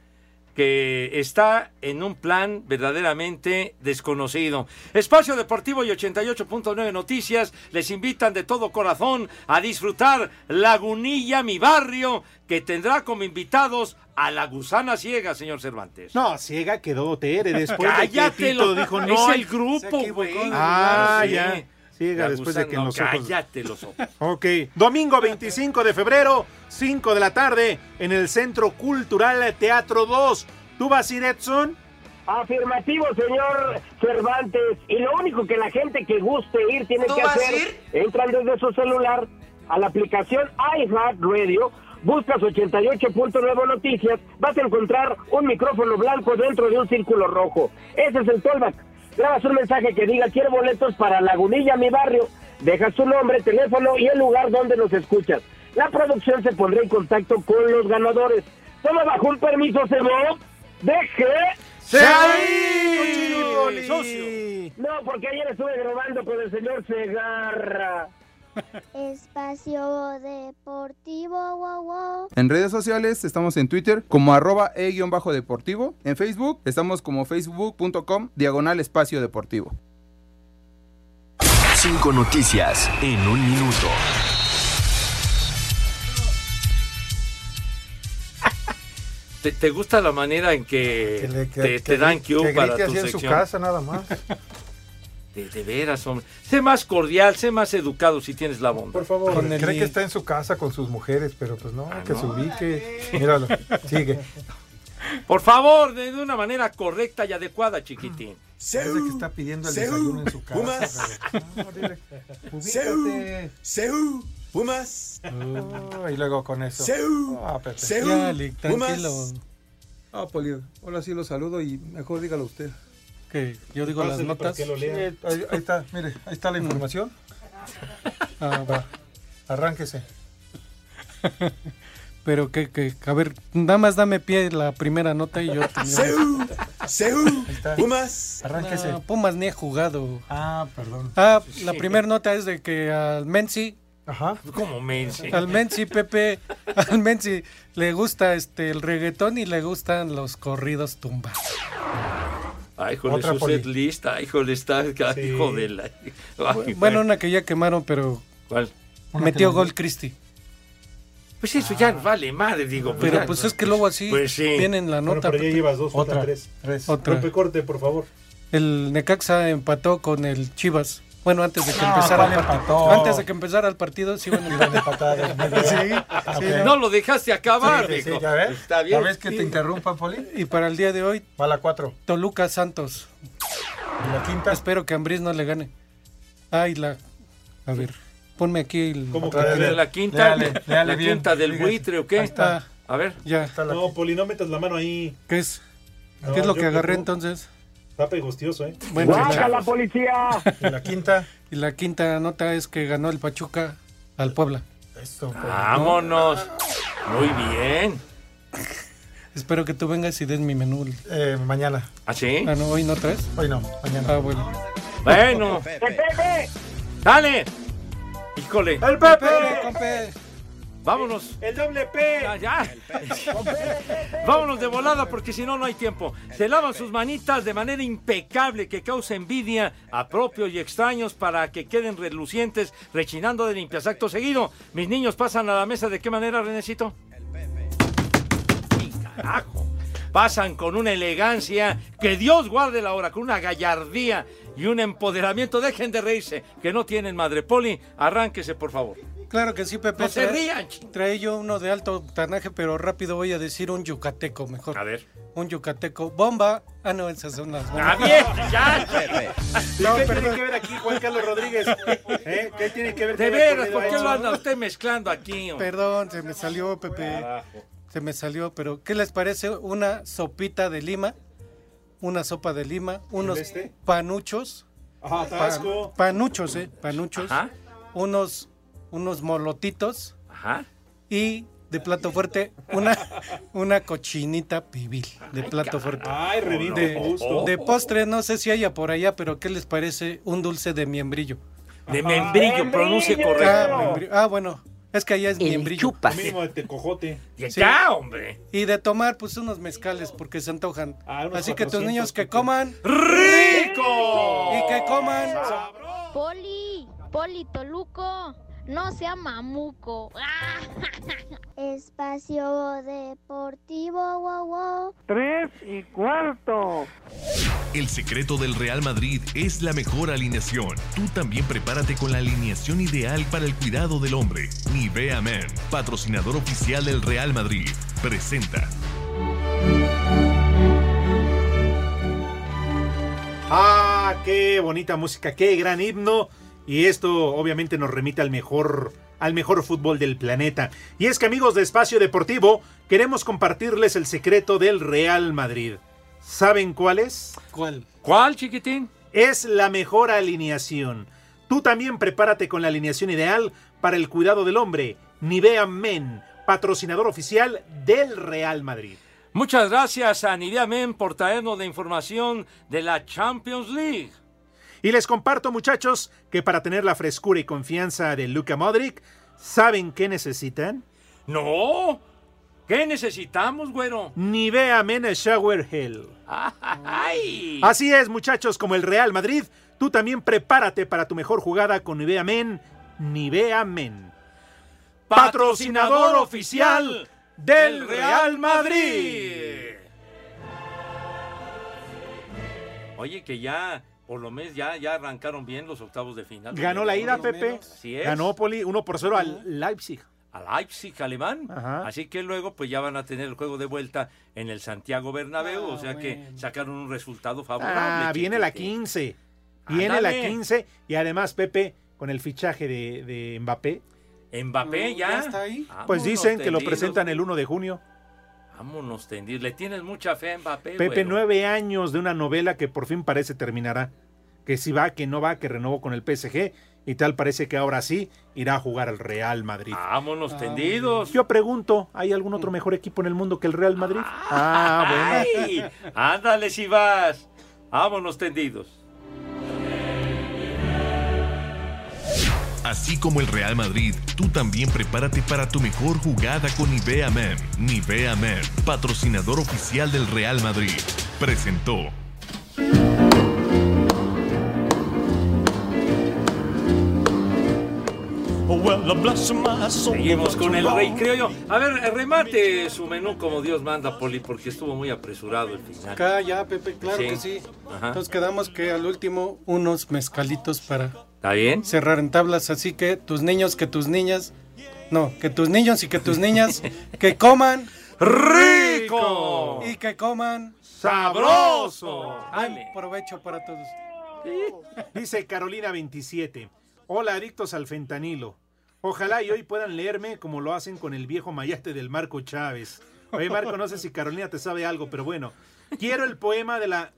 que está en un plan verdaderamente desconocido. Espacio Deportivo y ochenta y ocho punto nueve Noticias les invitan de todo corazón a disfrutar Lagunilla, mi barrio, que tendrá como invitados a la gusana ciega, señor Cervantes. No, ciega quedó Tere después de que Tito dijo no. Es el grupo, güey. Ah, sí. ya. Ciega la después gusana, de que no, nosotros... Cállate los ojos. Ok. Domingo veinticinco de febrero, cinco de la tarde, en el Centro Cultural Teatro dos. ¿Tú vas a ir, Edson? Afirmativo, señor Cervantes. Y lo único que la gente que guste ir tiene que hacer... Entran desde su celular a la aplicación iHeartRadio... Buscas ochenta y ocho punto nueve Noticias, vas a encontrar un micrófono blanco dentro de un círculo rojo. Ese es el Talkback. Grabas un mensaje que diga, quiero boletos para Lagunilla, mi barrio. Dejas tu nombre, teléfono y el lugar donde nos escuchas. La producción se pondrá en contacto con los ganadores. Todo bajo un permiso cebó de que... ¡Sí! No, porque ayer estuve grabando con el señor Segarra. Espacio Deportivo, wow, wow. En redes sociales estamos en Twitter como arroba e-deportivo. En Facebook estamos como facebook.com diagonal espacio deportivo. Cinco noticias en un minuto. ¿Te, te gusta la manera en que, que, le, que te, que te dan cue que para tu sección? En su casa nada más. De, de veras, hombre. Sé más cordial, sé más educado si tienes la bomba. Por favor, cree el... que está en su casa con sus mujeres, pero pues no, ah, que no. se ubique. Míralo, sigue. Por favor, de, de una manera correcta y adecuada, chiquitín. Parece que está pidiendo el desayuno en su casa. Seú, Pumas. Y luego con eso. Seú, Pumas. Ah, Polido, ahora sí lo saludo y mejor dígalo usted. Que yo digo las notas. Ahí, ahí está, mire, ahí está la información. Ah, va. Arránquese. Pero que, que, a ver, nada más dame pie la primera nota y yo. Seú, Seú, Pumas. Arránquese. No, Pumas ni he jugado. Ah, perdón. Ah, la primera nota es de que al Menzi. Ajá. ¿Cómo Menzi? Al Menzi, Pepe, al Menzi le gusta este el reggaetón y le gustan los corridos tumba. Ay, híjole, su set lista, ay, híjole, está, sí. hijo de la... Ay, bueno, una que ya quemaron, pero... ¿Cuál? Metió gol Cristi. Pues eso ah. ya vale madre, digo. Pero pues, ya, pues es que luego así pues, sí. vienen la nota. Bueno, pero ya llevas dos, otra, otra tres. tres. Otra. Pepe, corte, por favor. El Necaxa empató con el Chivas. Bueno, antes de que no, empezara el partido. Antes de que empezara el partido, sí, bueno, iban a empatar. sí, okay. sí, no lo dejaste acabar, sí, sí, sí, ya ves. Está bien. ¿Sabes que sí. te interrumpan, Poli? Y para el día de hoy, para la cuatro. Toluca Santos. ¿Y la quinta? Espero que Ambriz no le gane. Ay, la. A ver, ponme aquí el. ¿Cómo que de la quinta? Léale, léale la bien. Quinta del Lígase. Buitre o qué. Ahí está. A ver. Ya. Está la... No, Poli, no metas la mano ahí. ¿Qué es? No, ¿Qué es lo que agarré tú... entonces? Está pegostioso, ¿eh? Bueno, ¡guaca la policía! Y la quinta. Y la quinta nota es que ganó el Pachuca al Puebla. Eso, pues, ¡vámonos! No. Muy bien. Espero que tú vengas y des mi menú. Eh, mañana. ¿Ah, sí? Ah, no, ¿hoy no traes? Hoy no, mañana. Ah, bueno. Bueno. ¡El Pepe! ¡Dale! ¡Híjole! ¡El Pepe! ¡El Pepe! Vámonos. El doble P. Ya, ya. El vámonos de volada porque si no, no hay tiempo. Se lavan sus manitas de manera impecable que causa envidia a propios y extraños para que queden relucientes, rechinando de limpias. Acto seguido, mis niños pasan a la mesa. ¿De qué manera, Renecito? El Pepe. ¡Sí, carajo! Pasan con una elegancia, que Dios guarde la hora, con una gallardía y un empoderamiento. Dejen de reírse, que no tienen madre. Poli, arránquese, por favor. Claro que sí, Pepe. No se rían. Trae yo uno de alto octanaje, pero rápido voy a decir un yucateco mejor. A ver. Un yucateco. Bomba. Ah, no, esas son las bombas. ¡Ah, bien! ¡Ya, Pepe! No, ¿qué tiene que ver aquí Juan Carlos Rodríguez? ¿Eh? ¿Qué tiene que ver? De veras, ¿por qué lo anda usted mezclando aquí? Hombre? Perdón, se me salió, Pepe. Se me salió, pero ¿qué les parece una sopita de lima? Una sopa de lima, unos este? panuchos. Ajá, Tabasco. Pan, panuchos, eh, panuchos. Ajá. Unos unos molotitos. Ajá. Y de plato fuerte una una cochinita pibil de plato fuerte. Ay, re de, de postre, no sé si haya por allá, pero ¿qué les parece un dulce de miembrillo? De membrillo, pronuncie correcto. Ah, membrillo. Ah, bueno. Es que allá es el miembrillo. Chupas. El mínimo de tecojote. Y sí. Ya, hombre. Y de tomar, pues, unos mezcales, porque se antojan. Ah, así cuatrocientos, que tus niños que coman... ¡Rico! Y que coman... ¡Sabroso! Poli, Poli Toluco, no sea mamuco. Espacio Deportivo, wow, wow. Tres y cuarto. El secreto del Real Madrid es la mejor alineación. Tú también prepárate con la alineación ideal para el cuidado del hombre. Nivea Men, patrocinador oficial del Real Madrid, presenta. Ah, qué bonita música, qué gran himno. Y esto obviamente nos remite al mejor, al mejor fútbol del planeta. Y es que, amigos de Espacio Deportivo, queremos compartirles el secreto del Real Madrid. ¿Saben cuál es? ¿Cuál? ¿Cuál, chiquitín? Es la mejor alineación. Tú también prepárate con la alineación ideal para el cuidado del hombre. Nivea Men, patrocinador oficial del Real Madrid. Muchas gracias a Nivea Men por traernos la información de la Champions League. Y les comparto, muchachos, que para tener la frescura y confianza de Luka Modric, ¿saben qué necesitan? ¡No! ¿Qué necesitamos, güero? Nivea Men Shower Gel. ¡Ay! Así es, muchachos, como el Real Madrid, tú también prepárate para tu mejor jugada con Nivea Men. Nivea Men. Patrocinador oficial del Real Madrid. Oye, que ya... Por lo menos ya, ya arrancaron bien los octavos de final. Ganó la ida, Pepe. Así es. Ganó Poli uno por cero al Leipzig. Al Leipzig alemán. Ajá. Así que luego pues ya van a tener el juego de vuelta en el Santiago Bernabéu. Oh, o sea man. que sacaron un resultado favorable. Ah, viene la quince. Viene Andame. la quince. Y además, Pepe, con el fichaje de, de Mbappé. ¿Mbappé ya? ¿Ya está ahí? Vámonos, pues dicen tendidos. Que lo presentan el uno de junio. Vámonos, tendidos. Le tienes mucha fe a Mbappé. Pepe, bueno. nueve años de una novela que por fin parece terminará. Que si va, que no va, que renovó con el P S G. Y tal parece que ahora sí irá a jugar al Real Madrid. Vámonos, ah, tendidos. Yo pregunto, ¿hay algún otro mejor equipo en el mundo que el Real Madrid? Ah, ah bueno. Ay, ándale si vas. Vámonos, tendidos. Así como el Real Madrid, tú también prepárate para tu mejor jugada con Nivea Men. Nivea Men, patrocinador oficial del Real Madrid, presentó. Seguimos con el Rey Criollo. A ver, remate su menú como Dios manda, Poli, porque estuvo muy apresurado el final. Acá ya, Pepe, claro sí. que sí. Ajá. Entonces quedamos que al último unos mezcalitos para... ¿Está bien? Cerrar en tablas, así que tus niños, que tus niñas, no, que tus niños y que tus niñas, que coman rico y que coman sabroso. Ay, provecho para todos. Dice Carolina veintisiete, hola adictos al fentanilo, ojalá y hoy puedan leerme como lo hacen con el viejo mayate del Marco Chávez. Oye, Marco, no sé si Carolina te sabe algo, pero bueno, quiero el poema de la...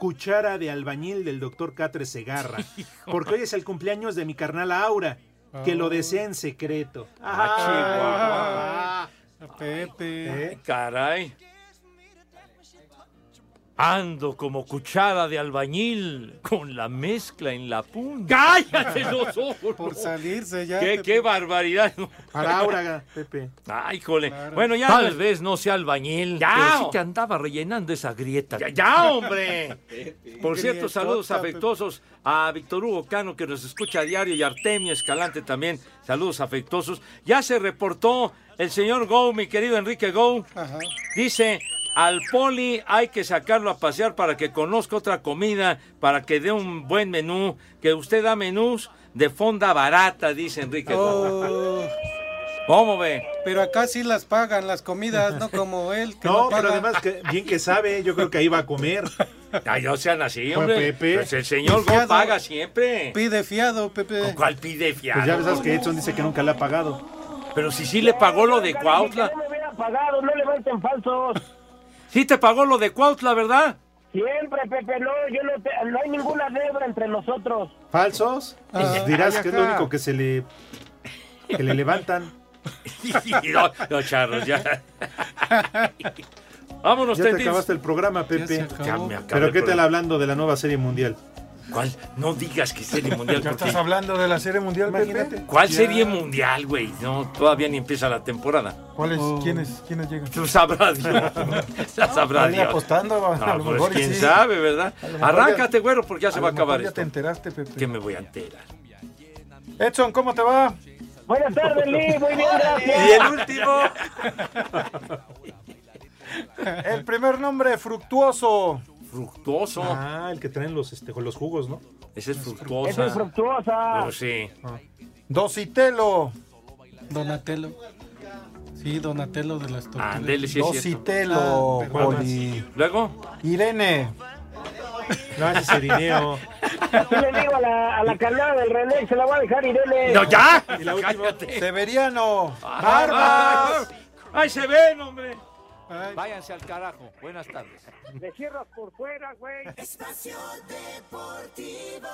Cuchara de albañil del doctor Cáceres Segarra, porque hoy es el cumpleaños de mi carnal Aura, que lo desea en secreto. ¡Ah, Chihuahua! Pepe. ¿Eh? Caray. Ando como cuchara de albañil con la mezcla en la punta. ¡Cállate los ojos! Por salirse ya. ¡Qué, qué barbaridad! Para Aura, Pepe. ¡Ay, jole! Claro. Bueno, ya tal vez no sea albañil, ya, pero sí que andaba rellenando esa grieta. ¡Ya, ya hombre! Por cierto, saludos afectuosos a Víctor Hugo Cano, que nos escucha a diario, y a Artemio Escalante también. Saludos afectuosos. Ya se reportó el señor Go, mi querido Enrique Go. Ajá. Dice... Al Poli hay que sacarlo a pasear para que conozca otra comida, para que dé un buen menú, que usted da menús de fonda barata, dice Enrique. Oh. ¿Cómo ve? Pero acá sí las pagan las comidas, no como él. Que no, no pero además, que, bien que sabe, yo creo que ahí va a comer. Ay, no sean así, hombre. Pepe. Pues el señor no paga siempre. Pide fiado, Pepe. ¿Con cuál pide fiado? Pues ya ves que Edson dice que nunca le ha pagado. Pero si sí le pagó lo de Cuautla. No le hubiera pagado, no le levanten falsos. Sí te pagó lo de Cuautla, ¿verdad? Siempre, Pepe, no, yo no, te, no hay ninguna deuda entre nosotros. ¿Falsos? Ah, dirás que es lo único que se le, que le levantan. no, no, Charros, ya. Vámonos, ya te Tendins. Acabaste el programa, Pepe. Ya me acabé. Pero qué tal hablando de la nueva serie mundial. ¿Cuál? No digas que serie mundial. ¿Ya estás hablando de la serie mundial, imagínate? Pepe. ¿Cuál ya. serie mundial, güey? No, todavía ni empieza la temporada. ¿Cuál es? Oh. ¿Quiénes, quiénes llegan? Tú sabrás, Dios. Ya sabrás, no, Dios. Apostando, a, no, a lo pues mejor quién sí. sabe, ¿verdad? Arráncate, ya, güero, porque ya se va a acabar ya esto. Ya te enteraste, Pepe. ¿Qué me voy a enterar? Edson, ¿cómo te va? Buenas tardes, Lee. Muy bien, gracias. Y el último. El primer nombre, Fructuoso. Fructuoso. Ah, el que traen los, este, los jugos, ¿no? Ese es Fructuosa. Ese es Fructuosa. Pero sí. Ah. Docitelo. Donatello. Sí, Donatello de las tortillas. Andele, sí, Docitelo. Ah, Poli. Luego. Irene. No, ese es Irineo. Yo le digo a la, a la carnada del René, se la va a dejar Irene. No, ya. Y la última. Severiano. Barbas. Ay, se ven, hombre. Ay. Váyanse al carajo. Buenas tardes. Le cierras por fuera, güey. Espacio Deportivo.